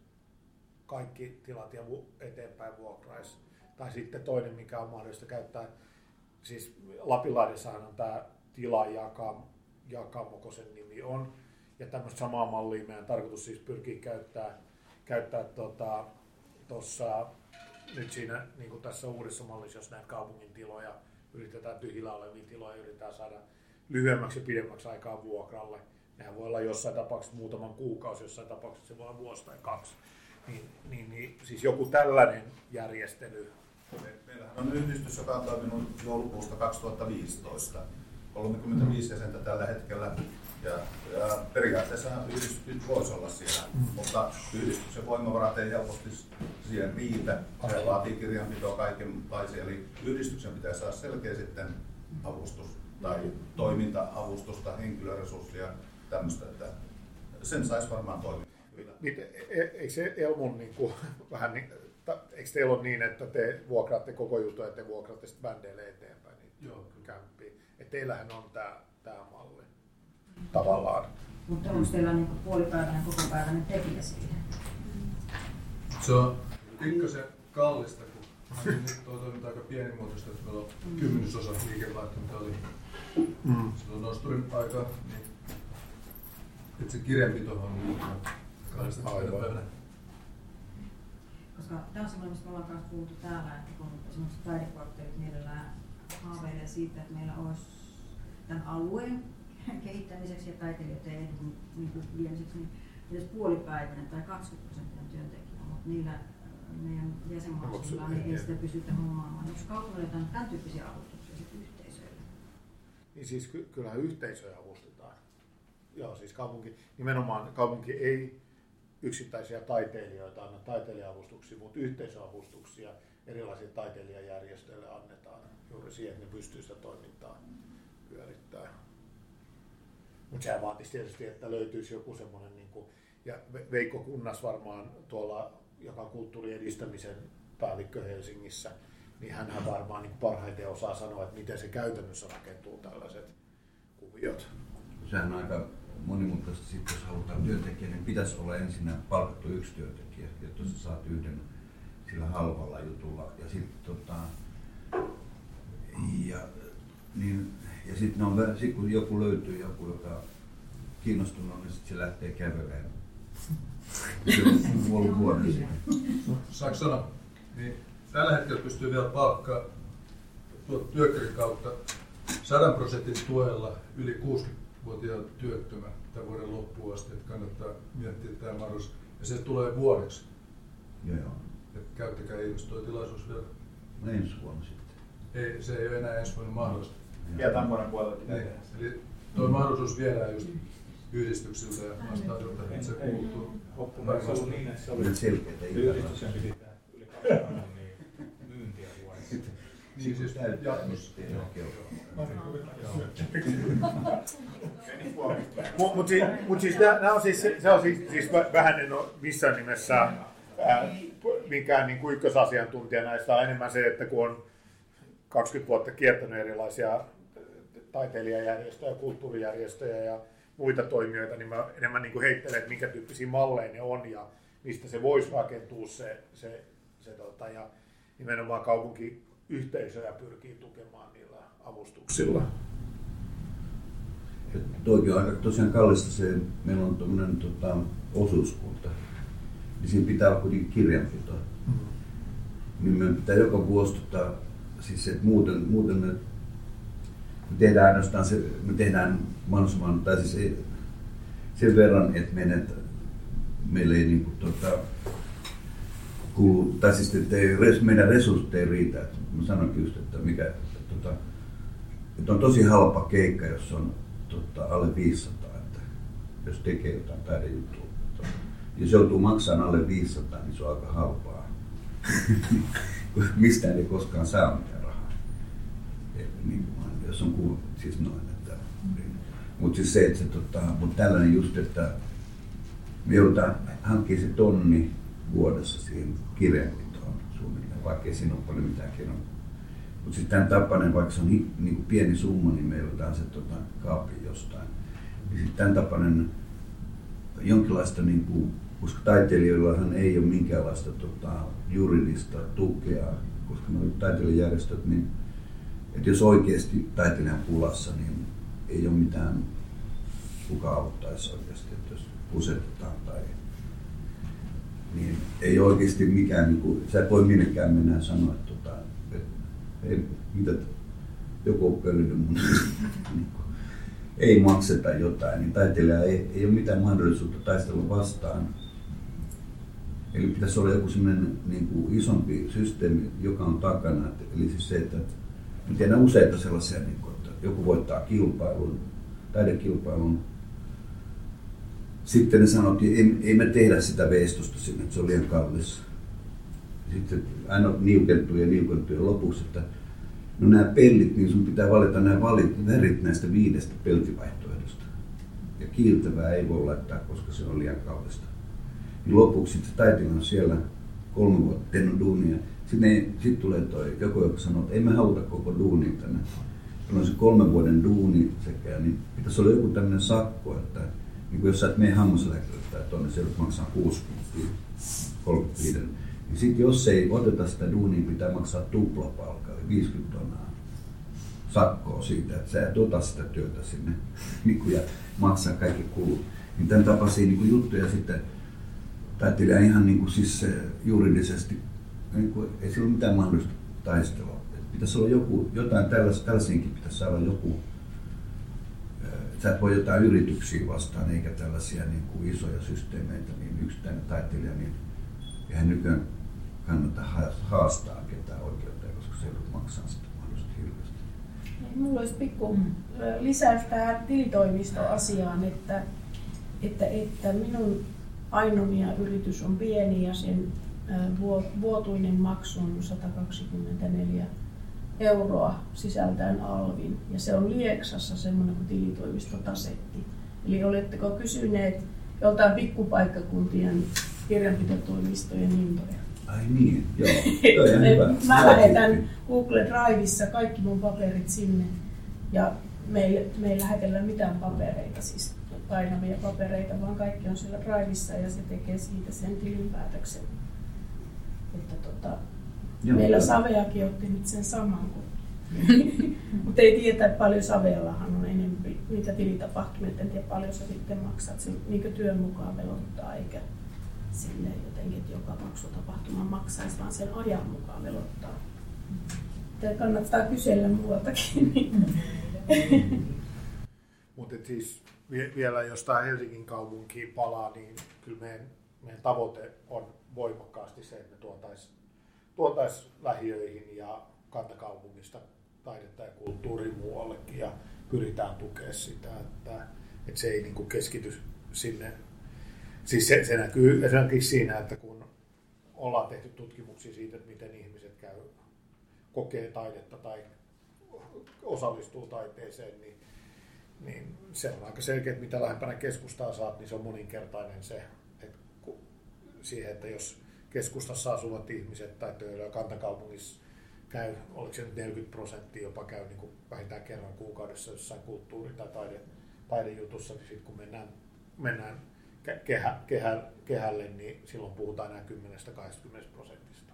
kaikki tilat ja eteenpäin vuokraisi. Tai sitten toinen, mikä on mahdollista käyttää, siis Lapinlahdessahan on tämä tilajakamo, kun sen nimi on. Ja tämmöistä samaa mallia meidän tarkoitus siis pyrkii käyttää, käyttää tota, tossa, nyt siinä niin kuin tässä uudessa mallissa, jos näitä kaupungin tiloja yritetään tyhjillä olevia tiloja, yritetään saada lyhyemmäksi ja pidemmäksi aikaa vuokralle. Nehän voi olla jossain tapauksessa muutaman kuukausi, jossain tapauksessa se voi olla vuosi tai kaksi. Niin, niin, niin, siis joku tällainen järjestely. Me, meillähän on yhdistys, joka on toiminut joulukuusta kaksituhattaviisitoista. kolmekymmentäviisi jäsentä tällä hetkellä. Ja, ja periaatteessa yhdistys voisi olla siellä, mm. mutta yhdistyksen voimavarat ei helposti siihen riitä. Se vaatii kirjanpitoa kaikenlaisia. Eli yhdistyksen pitää saada selkeä sitten avustus tai toiminta-avustusta, henkilöresurssia. Tämmöistä, että sen saisi varmaan toimia. Eikö se Elmun niin kuin, vähän niin, ta, eikö teillä ole niin, että te vuokraatte koko jutun ja te vuokraatte sitten bändeille eteenpäin niitä kämppiä? Et teillähän on tämä, tämä malli tavallaan. Mutta onko teillä niin kuin puolipäiväinen, kokopäiväinen tekijä siihen? Se on pikkasen kallista, kun ainakin nyt tuo toiminta aika pienimuotoista, että meillä on mm. kymmenysosa liikevaihto, mitä oli mm. silloin nosturin aikaa. Niin että se kirjanpito on kahdesta päivänä. Koska tämä on semmoinen, mistä me ollaan kanssa puhuttu täällä, että kun esimerkiksi taidekorttelit mielellään haaveilee siitä, että meillä olisi tämän alueen kehittämiseksi ja taiteilijoiden ehdon niin viemiseksi, niin edes puolipäinen tai kaksikymmentä prosenttia työntekijää, mutta niillä meidän jäsenmaksuilla niin ei sitä pystytä hommaamaan. Jos kaupungilla on tämän tyyppisiä avustuksia sitten yhteisöille? Niin siis ky- kyllähän yhteisöjä avustetaan. Joo, siis kaupunki, nimenomaan kaupunki ei yksittäisiä taiteilijoita anna taiteilija-avustuksia, mutta yhteisöavustuksia erilaisia taiteilijajärjestöille annetaan juuri siihen, että ne pystyy sitä toimintaa pyörittämään. Mutta sehän vaatisi tietysti, että löytyisi joku semmoinen, niin kuin, ja Veikko Kunnas varmaan tuolla, joka on kulttuuriedistämisen päällikkö Helsingissä, niin hänhän varmaan niin parhaiten osaa sanoa, että miten se käytännössä rakentuu tällaiset kuviot. Sehän on aika monimutkaisesti sitten, jos halutaan työntekijä, niin pitäisi olla ensin palkattu yksi työntekijä, jotta sä saat yhden sillä halvalla jutulla. Ja sitten tota, ja, niin, ja sit on, sit kun joku löytyy, joku joka kiinnostunut on, niin sit se lähtee kävelemään. Se on ollut vuoden siinä. Saanko sanoa? Niin, tällä hetkellä pystyy vielä palkkaa työkkärin kautta sata prosentin tuella yli kuusikymmentävuotiaan työttömän tämän vuoden loppuun asti, että kannattaa miettiä tämä mahdollisuus. Ja se tulee vuodeksi. Joo. Että käyttäkää investointilaisuus vielä. No ensi vuonna sitten. Ei, se ei ole enää ensi vuonna mahdollista. Ja tämän vuoden puolella pitää tehdä. Eli tuo mm-hmm. mahdollisuus viedään just yhdistyksiltä ja vastaavilta, että se kuluttuu. Loppumaksi on niin, että se oli selkeätä. Yhdistyksen pitää yli kahdeksan niin myyntiä vuodessa. Niin siis jatkossa. Mutta siis, mut siis, siis, se on siis, siis vähän en ole missään nimessä mikään niin kuin ykkösasiantuntija näistä on enemmän se, että kun on kaksikymmentä vuotta kiertänyt erilaisia taiteilijajärjestöjä, kulttuurijärjestöjä ja muita toimijoita, niin mä enemmän niin kuin heittelen, että minkä tyyppisiä malleja ne on ja mistä se voisi rakentua se, se, se tota, ja nimenomaan kaupunkiyhteisöjä pyrkii tukemaan niillä avustuksilla. Toki on aika tosiaan kallista se, meillä on tuommoinen tota, osuuskunta. Niin siinä pitää olla kuitenkin kirjanpitoa. Mm-hmm. Niin meidän pitää joka vuosi, siis että muuten, muuten me, me tehdään ainoastaan se, me tehdään mahdollisimman, tai siis sen verran, että menet, meillä ei niin kuin, tota, kuulu, tai siis että ei, meidän resurssit ei riitä. Mä sanoinkin just, että mikä, että, tota, että on tosi halpa keikka, jos on tota, alle viisisataa, että jos tekee jotain taidejuttua. Jos joutuu maksamaan alle viisisataa, niin se on aika halpaa. Mistään ei koskaan saa mitään rahaa. Niin, jos on kuullut, siis noin. Niin. Mutta siis se, että se, tota, mut tällainen just, että me joudutaan hankkimaan se tonni vuodessa siihen kirjanpitoon suunnilleen, vaikka ei siinä ole paljon mitään kerran. Mutta siis tämän tapainen, vaikka se on hi, niin pieni summa, niin me joudutaan se tota, kaapin jostain. Ja sitten tämän tapainen jonkinlaista, niin kuin, koska taiteilijoillahan ei ole minkäänlaista tota, juridista tukea, koska ne ovat taiteilijajärjestöt, niin että jos oikeasti taiteilija on pulassa, niin ei ole mitään kuka auttaisi oikeasti, että jos pusetetaan tai niin ei oikeasti mikään, niin kuin, sä et voi minnekään mennä sanoa, että, tota, että ei, mitä, joku on pölynyt mun. Ei makseta jotain, niin taiteilija ei, ei ole mitään mahdollisuutta taistella vastaan. Eli pitäisi olla joku sellainen niin kuin isompi systeemi, joka on takana. Eli siis se, että en tiedä useita sellaisia, niin kuin, että joku voittaa kilpailun, taidekilpailun. Sitten ne sanoo, että ei, ei me tehdä sitä veistosta sinne, että se on liian kallis. Sitten aina niukentuu ja niukentuu ja lopuksi, että no nämä pellit, niin sun pitää valita nämä valit, värit näistä viidestä peltivaihtoehdosta. Ja kiiltävää ei voi laittaa, koska se on liian kallista. Niin lopuksi sitten taiteilija on siellä kolme vuotta tehnyt duunia. Sitten sit tulee toi joku, joka sanoo, että ei me haluta koko duunia tänne. Sulla on se kolmen vuoden duuni sekä, niin pitäisi olla joku tämmöinen sakko, että niin kuin jos sä et mene hammaslääkärille tuonne, se maksaa kuusikymmentä kolmekymmentäviisi. Ja sitten jos ei oteta sitä duunia, pitää maksaa tuplapalkka, eli viisikymmentä tonaa sakkoa siitä, että sä et ota sitä työtä sinne ja maksaa kaikki kulut. Niin tämän tapaisia niin kuin juttuja sitten taiteilija ihan niin kuin siis juridisesti, niin kuin, ei sillä ole mitään mahdollista taistella. Pitäisi olla joku, jotain, tällaisiinkin pitäisi saada joku sitä voi jotain yrityksiä vastaan, eikä tällaisia niin kuin isoja systeemeitä, niin yksittäinen taiteilija, niin eihän nykyään kannata haastaa ketään oikeutta, koska se maksaa sitä mahdollisesti hirveästi. Minulla olisi pikku lisäys tähän tilitoimistoasiaan, että, että, että minun ainomia yritys on pieni ja sen vuotuinen maksu on sata kaksikymmentäneljä euroa sisältäen alvin, ja se on Lieksassa semmoinen kuin tilitoimistotasetti. Eli oletteko kysyneet joltain pikkupaikkakuntien kirjanpitotoimistojen intoja? Ai niin, joo. Mä lähetän Google Driveissa kaikki mun paperit sinne, ja me ei, me ei lähetellä mitään papereita, siis painavia papereita, vaan kaikki on siellä Driveissa, ja se tekee siitä sen tilinpäätöksen. Että tota, Joo, meillä Saveakin otti nyt sen saman, mutta ei tietää paljon. Saveallahan on enemmän niitä tilitapahtumia, en tiedä paljon sä sitten maksat sen niin työn mukaan velottaa, eikä sille jotenkin, että joka maksutapahtuma maksaisi, vaan sen ajan mukaan velottaa. Tämä kannattaa kysellä muutakin. Mutta siis vielä jos tämä Helsingin kaupunkiin palaa, niin kyllä meidän, meidän tavoite on voimakkaasti se, että me tuotaisiin tuotaisiin lähiöihin ja kantakaupungista taidetta ja kulttuuri muuallekin, ja pyritään tukea sitä, että, että se ei niin kuin keskity sinne. Siis se, se näkyy esimerkiksi siinä, että kun ollaan tehty tutkimuksia siitä, että miten ihmiset käy, kokee taidetta tai osallistuu taiteeseen, niin, niin se on aika selkeä, että mitä lähempänä keskustaa saat, niin se on moninkertainen se, että kun, siihen, että jos keskustassa asuvat ihmiset tai töillä kantakaupungissa käy, oliko se nyt neljäkymmentä prosenttia jopa käy niin kuin vähintään kerran kuukaudessa jossain kulttuuri- tai taide, taidejutussa, niin sitten kun mennään, mennään kehä, kehä, kehälle, niin silloin puhutaan enää kymmenestä kahteenkymmeneen prosentista.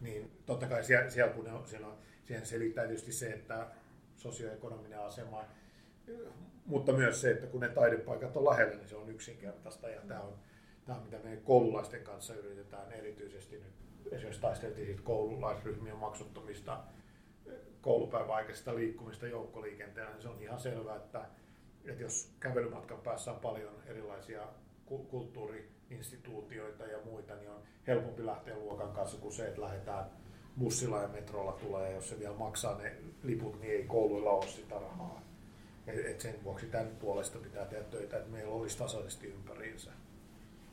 Niin totta kai siellä, siellä kun on, siellä on, siihen selittää tietysti se, että sosioekonominen asema, mutta myös se, että kun ne taidepaikat on lähellä, niin se on yksinkertaista, ja tämä on tämä, mitä meidän koululaisten kanssa yritetään erityisesti nyt. Esimerkiksi taisteltiin siitä koululaisryhmien maksuttomista koulupäiväaikaisesta liikkumista joukkoliikenteellä. Se on ihan selvää, että, että jos kävelymatkan päässä on paljon erilaisia kulttuuriinstituutioita ja muita, niin on helpompi lähteä luokan kanssa kuin se, että lähdetään bussilla ja metrolla tulee. Jos se vielä maksaa ne liput, niin ei kouluilla ole sitä rahaa. Et sen vuoksi tämän puolesta pitää tehdä töitä, että meillä olisi tasaisesti ympäriinsä.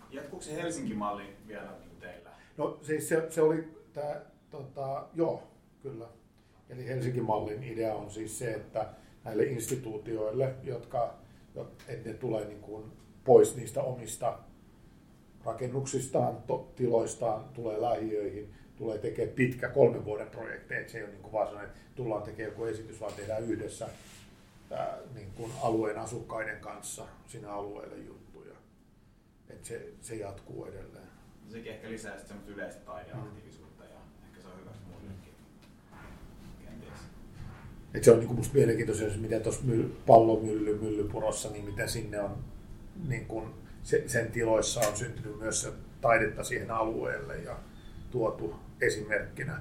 Jatkuuko se Helsingin malli vielä niin teillä? No siis se, se oli tämä, tota, joo, kyllä. Eli Helsingin mallin idea on siis se, että näille instituutioille, jotka, että ne tulee niin kuin pois niistä omista rakennuksistaan, to, tiloistaan, tulee lähiöihin, tulee tekemään pitkä kolmen vuoden projekteja. Että se ei ole niin kuin vaan sellainen, että tullaan tekemään joku esitys, vaan tehdään yhdessä tää, niin kuin alueen asukkaiden kanssa siinä alueella juttu. Että se, se jatkuu edelleen. Sekin ehkä lisää semmoista yleistä taideaktiivisuutta, ja ehkä se on hyväksi muillekin. Et se on niinku musta mielenkiintoista, jos miten tuossa Pallomylly, Myllypurossa, niin miten sinne on, niin kun se, sen tiloissa on syntynyt myös taidetta siihen alueelle ja tuotu esimerkkinä.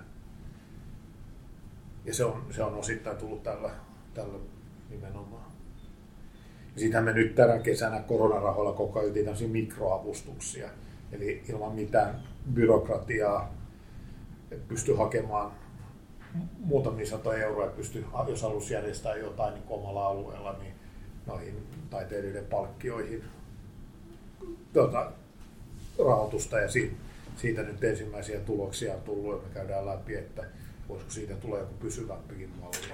Ja se on, se on osittain tullut tällä, tällä nimenomaan. Siitähän me nyt tänä kesänä koronarahoilla koko ajan yritettiin tämmöisiä mikroavustuksia, eli ilman mitään byrokratiaa, että pystyi hakemaan muutamia sata euroa, että pystyi, jos halusi järjestää jotain niin omalla alueella, niin noihin taiteilijoiden palkkioihin tuota, rahoitusta, ja siitä, siitä nyt ensimmäisiä tuloksia on tullut, ja me käydään läpi, että voisiko siitä tulla joku pysyvämpikin malli.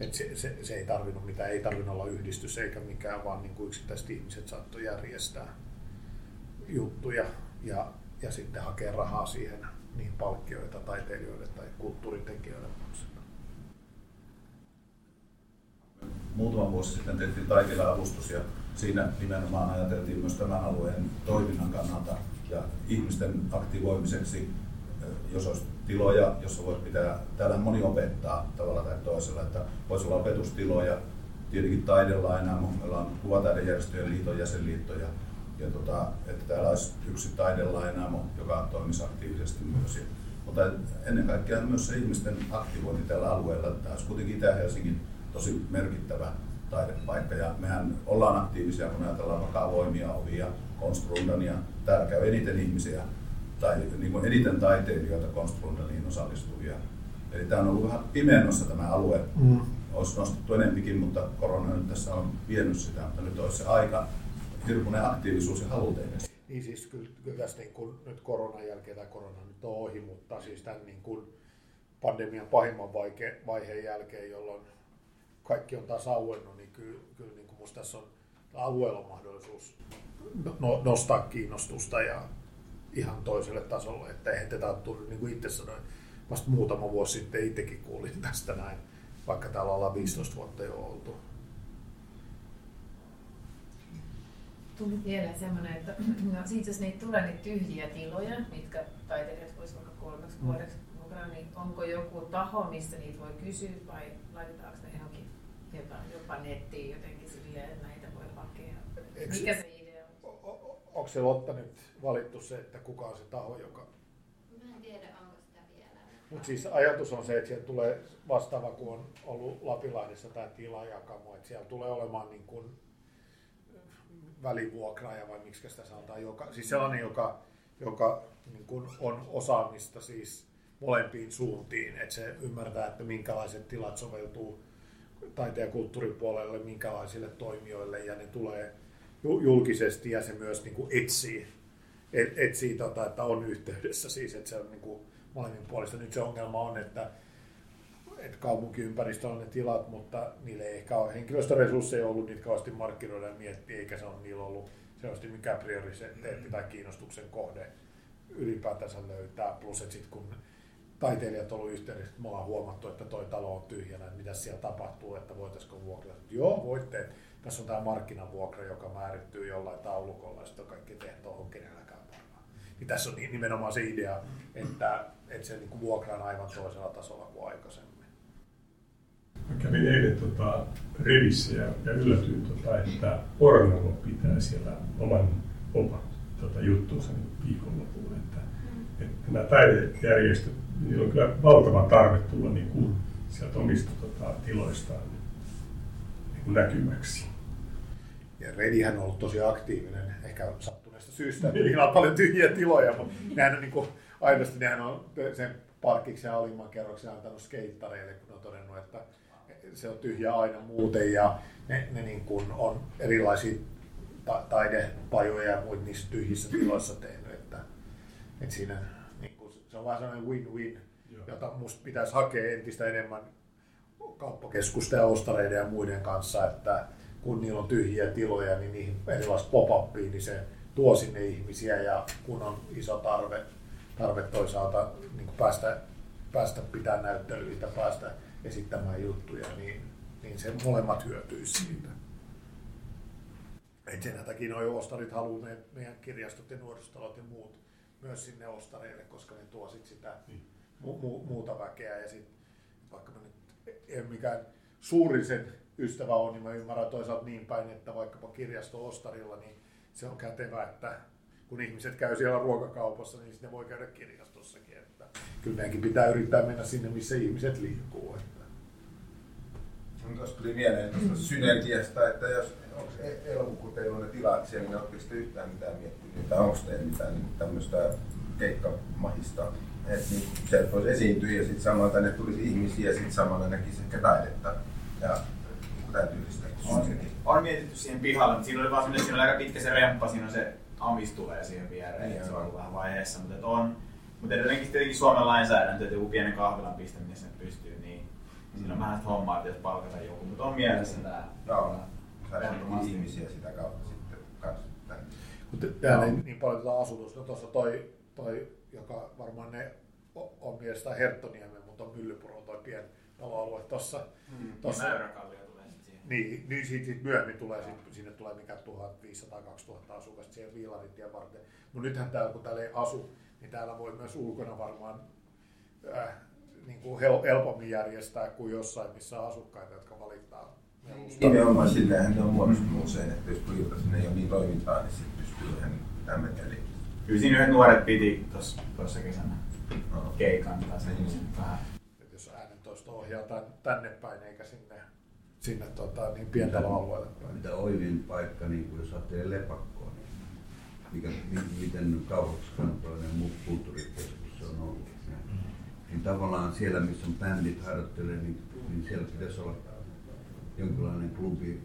Että se, se, se ei tarvinnut mitään, ei tarvinnut olla yhdistys eikä mikään, vaan niin kuin yksittäiset ihmiset saattoi järjestää juttuja ja, ja sitten hakea rahaa siihen, niin palkkioita taiteilijoille tai kulttuurintekijöille. Muutama vuosi sitten tehtiin taiteilija-avustus, ja siinä nimenomaan ajateltiin myös tämän alueen toiminnan kannalta ja ihmisten aktivoimiseksi, jos olisi tiloja, jossa voisi pitää, täällä moni opettaa tavalla tai toisella, että voisi olla opetustiloja, tietenkin taidelainaamo, meillä on Kuvataidejärjestöjen liiton jäsenliitto, ja, ja tota, että täällä olisi yksi taidelainaamo, joka toimisi aktiivisesti myös. Mutta ennen kaikkea myös se ihmisten aktivointi tällä alueella, tämä olisi kuitenkin Itä-Helsingin tosi merkittävä taidepaikka. Ja mehän ollaan aktiivisia, kun ajatellaan vaikka avoimia ovia, Konstrundania. Täällä käy eniten ihmisiä, tai niin kuin eniten taiteilijoita Konstrundaniin osallistuvia. Eli tämä on ollut vähän pimennossa tämä alue. Mm. Olisi nostettu enempikin, mutta korona nyt tässä on vienyt sitä, mutta nyt olisi se aika hirmuinen aktiivisuus ja halu tehdä. Niin siis kyllä, kyllä tässä niin kuin nyt koronan jälkeen, tai korona nyt on ohi, mutta siis tämän niin kuin pandemian pahimman vaiheen jälkeen, jolloin kaikki on taas auennut, niin kyllä, kyllä niin kuin musta tässä on alueella on mahdollisuus no, nostaa kiinnostusta ja ihan toiselle tasolle, että eihän tätä ole tullut, niin kuin itse sanoin, vasta muutama vuosi sitten itsekin kuulin tästä näin, vaikka täällä ollaan viisitoista vuotta jo oltu. Tuli vielä semmoinen, että no, itse asiassa niitä tulee niitä tyhjiä tiloja, mitkä taiteilijat voisivat vaikka kolmeksi vuodeksi mukana, niin onko joku taho, missä niitä voi kysyä vai laitetaanko ne johonkin jopa nettiin jotenkin silleen, että näitä voi hakea? Mikä se idea on? O- o- onko se Lotta nyt valittu se, että kuka on se taho, joka... Mä en tiedä, onko sitä vielä. Mutta siis ajatus on se, että sieltä tulee vastaava, kun on ollut Lapilahdessa tämä tilajakamo, että siellä tulee olemaan niin kuin välivuokraaja vai miksi sitä sanotaan, joka, siis sellainen, joka, joka niin kuin on osaamista siis molempiin suuntiin, että se ymmärtää, että minkälaiset tilat soveltuu taiteen ja kulttuuripuolelle, minkälaisille toimijoille, ja ne tulee julkisesti ja se myös niin kuin etsii, etsii tota, että on yhteydessä siis, että se on niin kuin molemmin puolista. Nyt se ongelma on, että, että kaupunkiympäristöllä on ne tilat, mutta niille ei ehkä ole henkilöstöresursseja ollut niitä kauheasti markkinoida ja miettiä, eikä se ole niillä ollut sellaisesti mikään prioriteetti tai kiinnostuksen kohde ylipäätänsä löytää, plus että sitten kun taiteilijat on ollut yhteydessä, että me ollaan huomattu, että toi talo on tyhjänä, että mitä siellä tapahtuu, että voitaisiko vuokrata. Joo, voitte. Tässä on tämä markkinavuokra, joka määrittyy jollain taulukolla, ja sitten kaikki tehtoa on kenelläkään varmaan. Niin tässä on nimenomaan se idea, että, että se niin vuokra on aivan toisella tasolla kuin aikaisemmin. Mä kävin eilen tota Revissä ja, ja yllätyin, tota, että Ornamo pitää siellä oman oman tota, juttuunsa niin viikonlopuun. Että, että nämä taidejärjestöt, niillä on kyllä valtava tarve tulla niin kuin sieltä omista tota, tiloistaan niin näkymäksi. Ja Redihän on ollut tosi aktiivinen, ehkä sattuneesta syystä, että niillä on paljon tyhjiä tiloja, mutta nehän on niin kuin, aidosti nehän on sen parkiksi ja alimman kerroksen antanut skeittareille, kun on todennut, että se on tyhjä aina muuten ja ne, ne niin kuin on erilaisia ta- taidepajoja ja muita niissä tyhjissä tiloissa tehnyt, että, että siinä se on vähän sellainen win-win, jota musta pitäisi hakea entistä enemmän kauppakeskusten ja ostareiden ja muiden kanssa, että kun niillä on tyhjiä tiloja, niin niihin erilaisia pop-upia, niin se tuo sinne ihmisiä ja kun on iso tarve, tarve toisaalta niin päästä, päästä pitää näyttelyitä, päästä esittämään juttuja, niin, niin se molemmat hyötyisi siitä. Et sen takia nuo ostarit haluaa meidän kirjastot ja nuoristalot ja muut myös sinne ostareille, koska ne tuo sit sitä mu- mu- muuta väkeä. Ja sit, vaikka mä nyt en mikään suuri sen ystävä on, niin mä ymmärrän toisaalta niin päin, että vaikkapa kirjasto ostarilla, niin se on kätevä, että kun ihmiset käy siellä ruokakaupassa, niin sitten voi käydä kirjastossakin. Että kyllä meidänkin pitää yrittää mennä sinne, missä ihmiset liikkuu. Että. No, tuossa tuli mieleen tuosta synergiasta, että jos onko elokuva teillä on ne tilat siellä, niin oletteko te yhtään mitään miettinyt, tai onko teillä mitään niin tämmöistä keikkamahista, että niin, sieltä voisi esiintyä ja sitten samalla tänne tulisi ihmisiä ja sitten samalla näkisi ehkä taidetta ja täytyy yhdistää. On, on mietitty siihen pihalle, mutta siinä oli vaan semmoinen, siinä oli aika pitkä se remppa, siinä on se amis tulee siihen viereen, niin se on ollut vähän vaiheessa, mutta on. Mutta edelleenkin tietenkin Suomen lainsäädäntö, että joku pienen kahvilan pistäminen sen pystyy, niin siinä on vähän sitä hommaa, että jos palkata joku, mutta on mielessä tämä. No. Saisi ihmisiä sitä kautta sitten kanssa tänne. Täällä ei niin paljon tätä asutusta. Tuossa toi, toi, joka varmaan ne on mielestään Herttoniemen, mutta on Myllypuron toi pientaloalue tuossa. Mm. Tossa, ja Mäyräkallio tulee sitten siihen. Niin, niin siitä, siitä myöhemmin tulee, sit, sinne tulee mikä tuhat viisisataa kaksituhatta asukasta siihen Viilarintien varten. Mutta nythän täällä, kun täällä ei asu, niin täällä voi myös ulkona varmaan äh, niin kuin hel- helpommin järjestää kuin jossain, missä on asukkaita, jotka valittaa. Nimenomaan sillähän ne on muodostunut usein, että jos puhutaan sinne ei ole niin toimintaa, niin sitten pystyy ihan tämän eli. Kyllä siinä yhdet nuoret piti tuossa kesänä no. keikan tai sen. Jos äänentoisto ohjaa tänne päin eikä sinne sinne tota, niin pientaloalueelle. Mitä oivin paikka, niin kuin jos ajattelee lepakkoa, niin mikä, miten kauaksi kantoinen muu kulttuurikeskus se on ollut. Niin tavallaan siellä, missä on bändit harjoittelee, niin, niin siellä pitäisi olla jonkinlainen klubi.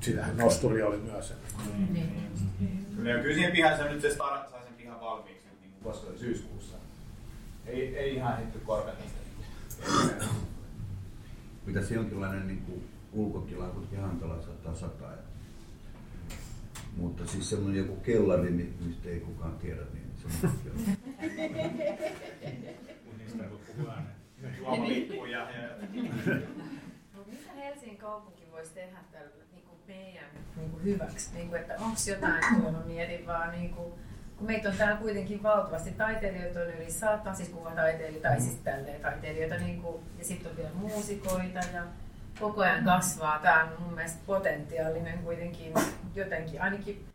Sitähän nosturi oli myös. Mm. Mm. Kyllä, kyllä siihen pihansa nyt se Stara sai sen pihan valmiiksi, niin koska oli syyskuussa. Ei, ei ihan hitty korvetista. Pitäisi jonkinlainen niin ulkotila, kutkin Hankalaa saattaa sataa. Mutta siis semmoinen joku kellari, mistä ei kukaan tiedä, niin se on kellari. Kunnista puhuu ääneen. Juomalippuja. Mitä Helsingin kaupunki voisi tehdä tällä meidän hyväksi? Että onko jotain tuonut mieli vaan niin kuin, kun meitä on täällä kuitenkin valtavasti taiteilijoita on yli sata, siis kuvataiteilijoita tai siis tälleen taiteilijoita niin kuin, ja sitten on vielä muusikoita ja koko ajan kasvaa. Tämä on mun mielestä potentiaalinen kuitenkin jotenkin, ainakin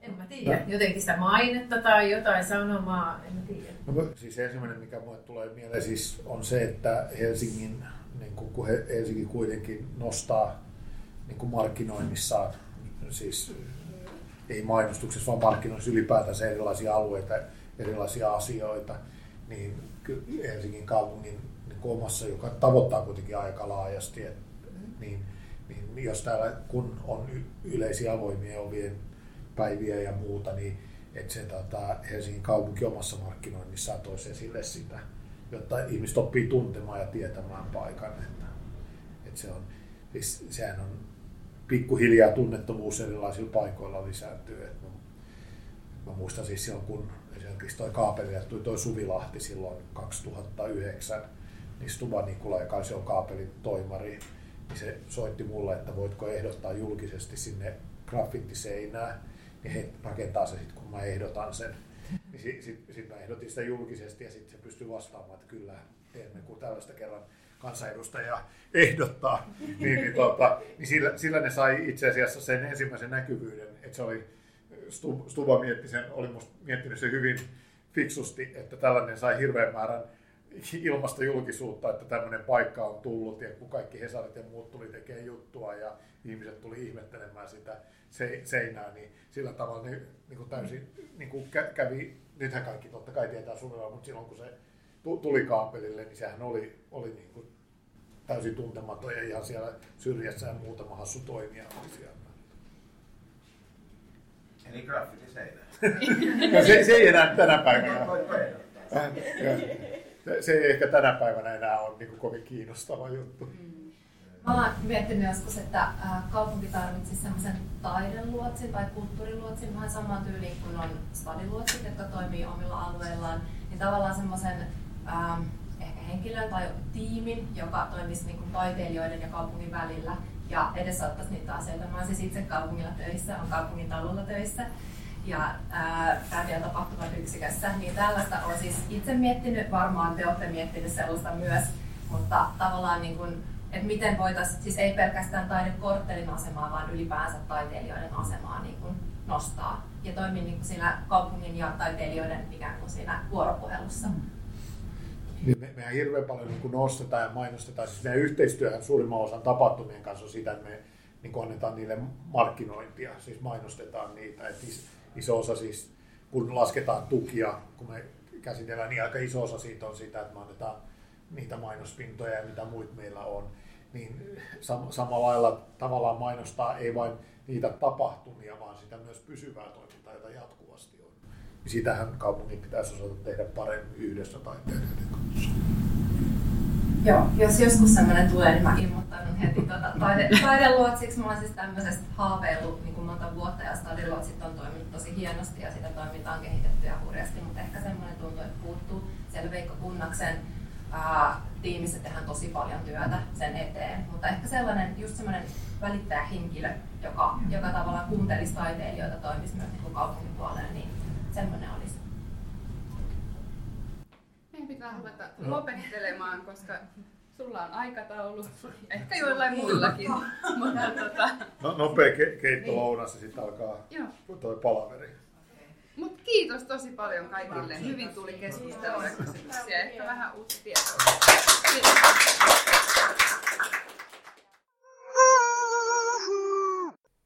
en mä tiedä, jotenkin sitä mainetta tai jotain sanomaa, en mä tiedä. No, siis ensimmäinen mikä mulle tulee mieleen siis on se, että Helsingin, niin kun Helsinki kuitenkin nostaa niin kuin markkinoinnissaan, siis ei mainostuksessa, vaan markkinoinnissa ylipäätänsä erilaisia alueita, erilaisia asioita, niin Helsingin kaupungin niin kuin omassa, joka tavoittaa kuitenkin aika laajasti, et, niin, niin jos täällä kun on yleisiä avoimia ovien päiviä ja muuta, niin että se tota, Helsingin kaupunki omassa markkinoinnissaan toisi esille sitä, jotta ihmiset oppii tuntemaan ja tietämään paikan, että, että se on. Sehän on pikkuhiljaa tunnettomuus erilaisilla paikoilla lisääntyy. Mä, mä muistan siis silloin, kun esimerkiksi toi kaapeli tuli toi Suvilahti silloin kaksituhattayhdeksän, niin Stuba Nikula, joka on kaapelin toimari, niin se soitti mulle, että voitko ehdottaa julkisesti sinne graffittiseinää, niin he rakentaa se sitten, kun mä ehdotan sen. Niin sitten sit, sit mä ehdotin sitä julkisesti ja sitten se pystyi vastaamaan, että kyllä teemme kun tällaista kerran kansanedustaja ehdottaa, niin, niin, tuota, niin sillä, sillä ne sai itse asiassa sen ensimmäisen näkyvyyden, että se oli, Stuba mietti sen, oli musta miettinyt sen hyvin fiksusti, että tällainen sai hirveän määrän ilmasta julkisuutta, että tämmöinen paikka on tullut ja kun kaikki hesarit ja muut tuli tekemään juttua ja ihmiset tuli ihmettelemään sitä se, seinää, niin sillä tavalla ne niin kuin täysin niin kuin kävi, nythän kaikki totta kai tietää suunnilleen, mutta silloin kun se tuli kaapelille, niin sehän oli, oli niin kuin täysin tuntematon ja ihan siellä syrjässä ja muutama hassu toimija oli siellä. Eli graffiti seinä. se, se ei enää tänä päivänä. Se ei ehkä tänä päivänä enää ole niin kuin kovin kiinnostava juttu. Mm. Mä olen miettinyt joskus, että kaupunki tarvitsisi semmoisen taideluotsin tai kulttuuriluotsin, vähän samaan tyyliin kuin on stadiluotsit, jotka toimii omilla alueillaan, niin tavallaan semmoisen Ähm, ehkä henkilön tai tiimin, joka toimisi niin kuin taiteilijoiden ja kaupungin välillä ja edesauttaisi niitä asioita. Mä olen siis itse kaupungilla töissä, olen kaupungin talolla töissä ja täällä tapahtuvan yksikössä. Niin tällaista olen siis itse miettinyt, varmaan te olette miettinyt sellaista myös, mutta tavallaan niin kuin, että miten voitaisiin, siis ei pelkästään taidekorttelin asemaa, vaan ylipäänsä taiteilijoiden asemaa niin kuin nostaa ja toimii niin kuin siinä kaupungin ja taiteilijoiden ikään kuin siinä vuoropuhelussa. Me, mehän hirveän paljon niin nostetaan ja mainostetaan, siis meidän yhteistyöhän suurimman osan tapahtumien kanssa on sitä, että me niin annetaan niille markkinointia, siis mainostetaan niitä. Et is, iso osa siis, kun lasketaan tukia, kun me käsitellään, niin aika iso osa siitä on sitä, että me annetaan niitä mainospintoja ja mitä muut meillä on. Niin sam, samalla lailla tavallaan mainostaa ei vain niitä tapahtumia, vaan sitä myös pysyvää toimintaa, jota jatkuvasti on. Sitähän kaupungin pitäisi osata tehdä paremmin yhdessä taiteilijoiden kanssa. Joo, jos joskus sellainen tulee, niin mä ilmoittanut heti tuota, taide, taideluotsiksi. Mä oon siis tämmöisestä haaveillut niin kuin monta vuotta ja taideluotsit on toiminut tosi hienosti ja sitä toimintaa on kehitetty ja hurjasti, mutta ehkä semmoinen tuntuu, että puuttuu. Siellä Veikko Kunnaksen ää, tiimissä tehdään tosi paljon työtä sen eteen, mutta ehkä sellainen just sellainen välittäjähenkilö, joka, joka tavallaan kuuntelisi taiteilijoita, toimisi myös niin kuin kaupungin puoleen, niin semmoinen olisi. Meidän pitää ruveta lopettelemaan, koska sulla on aikataulu, ehkä joillain muillakin. No, nopea ke- keitto lounassa, sitten alkaa toi palaveri. Okay. Mut kiitos tosi paljon kaikille. Hyvin tuli keskustelua ja kysymyksiä, ehkä vähän uutta tietoa. Kiitos.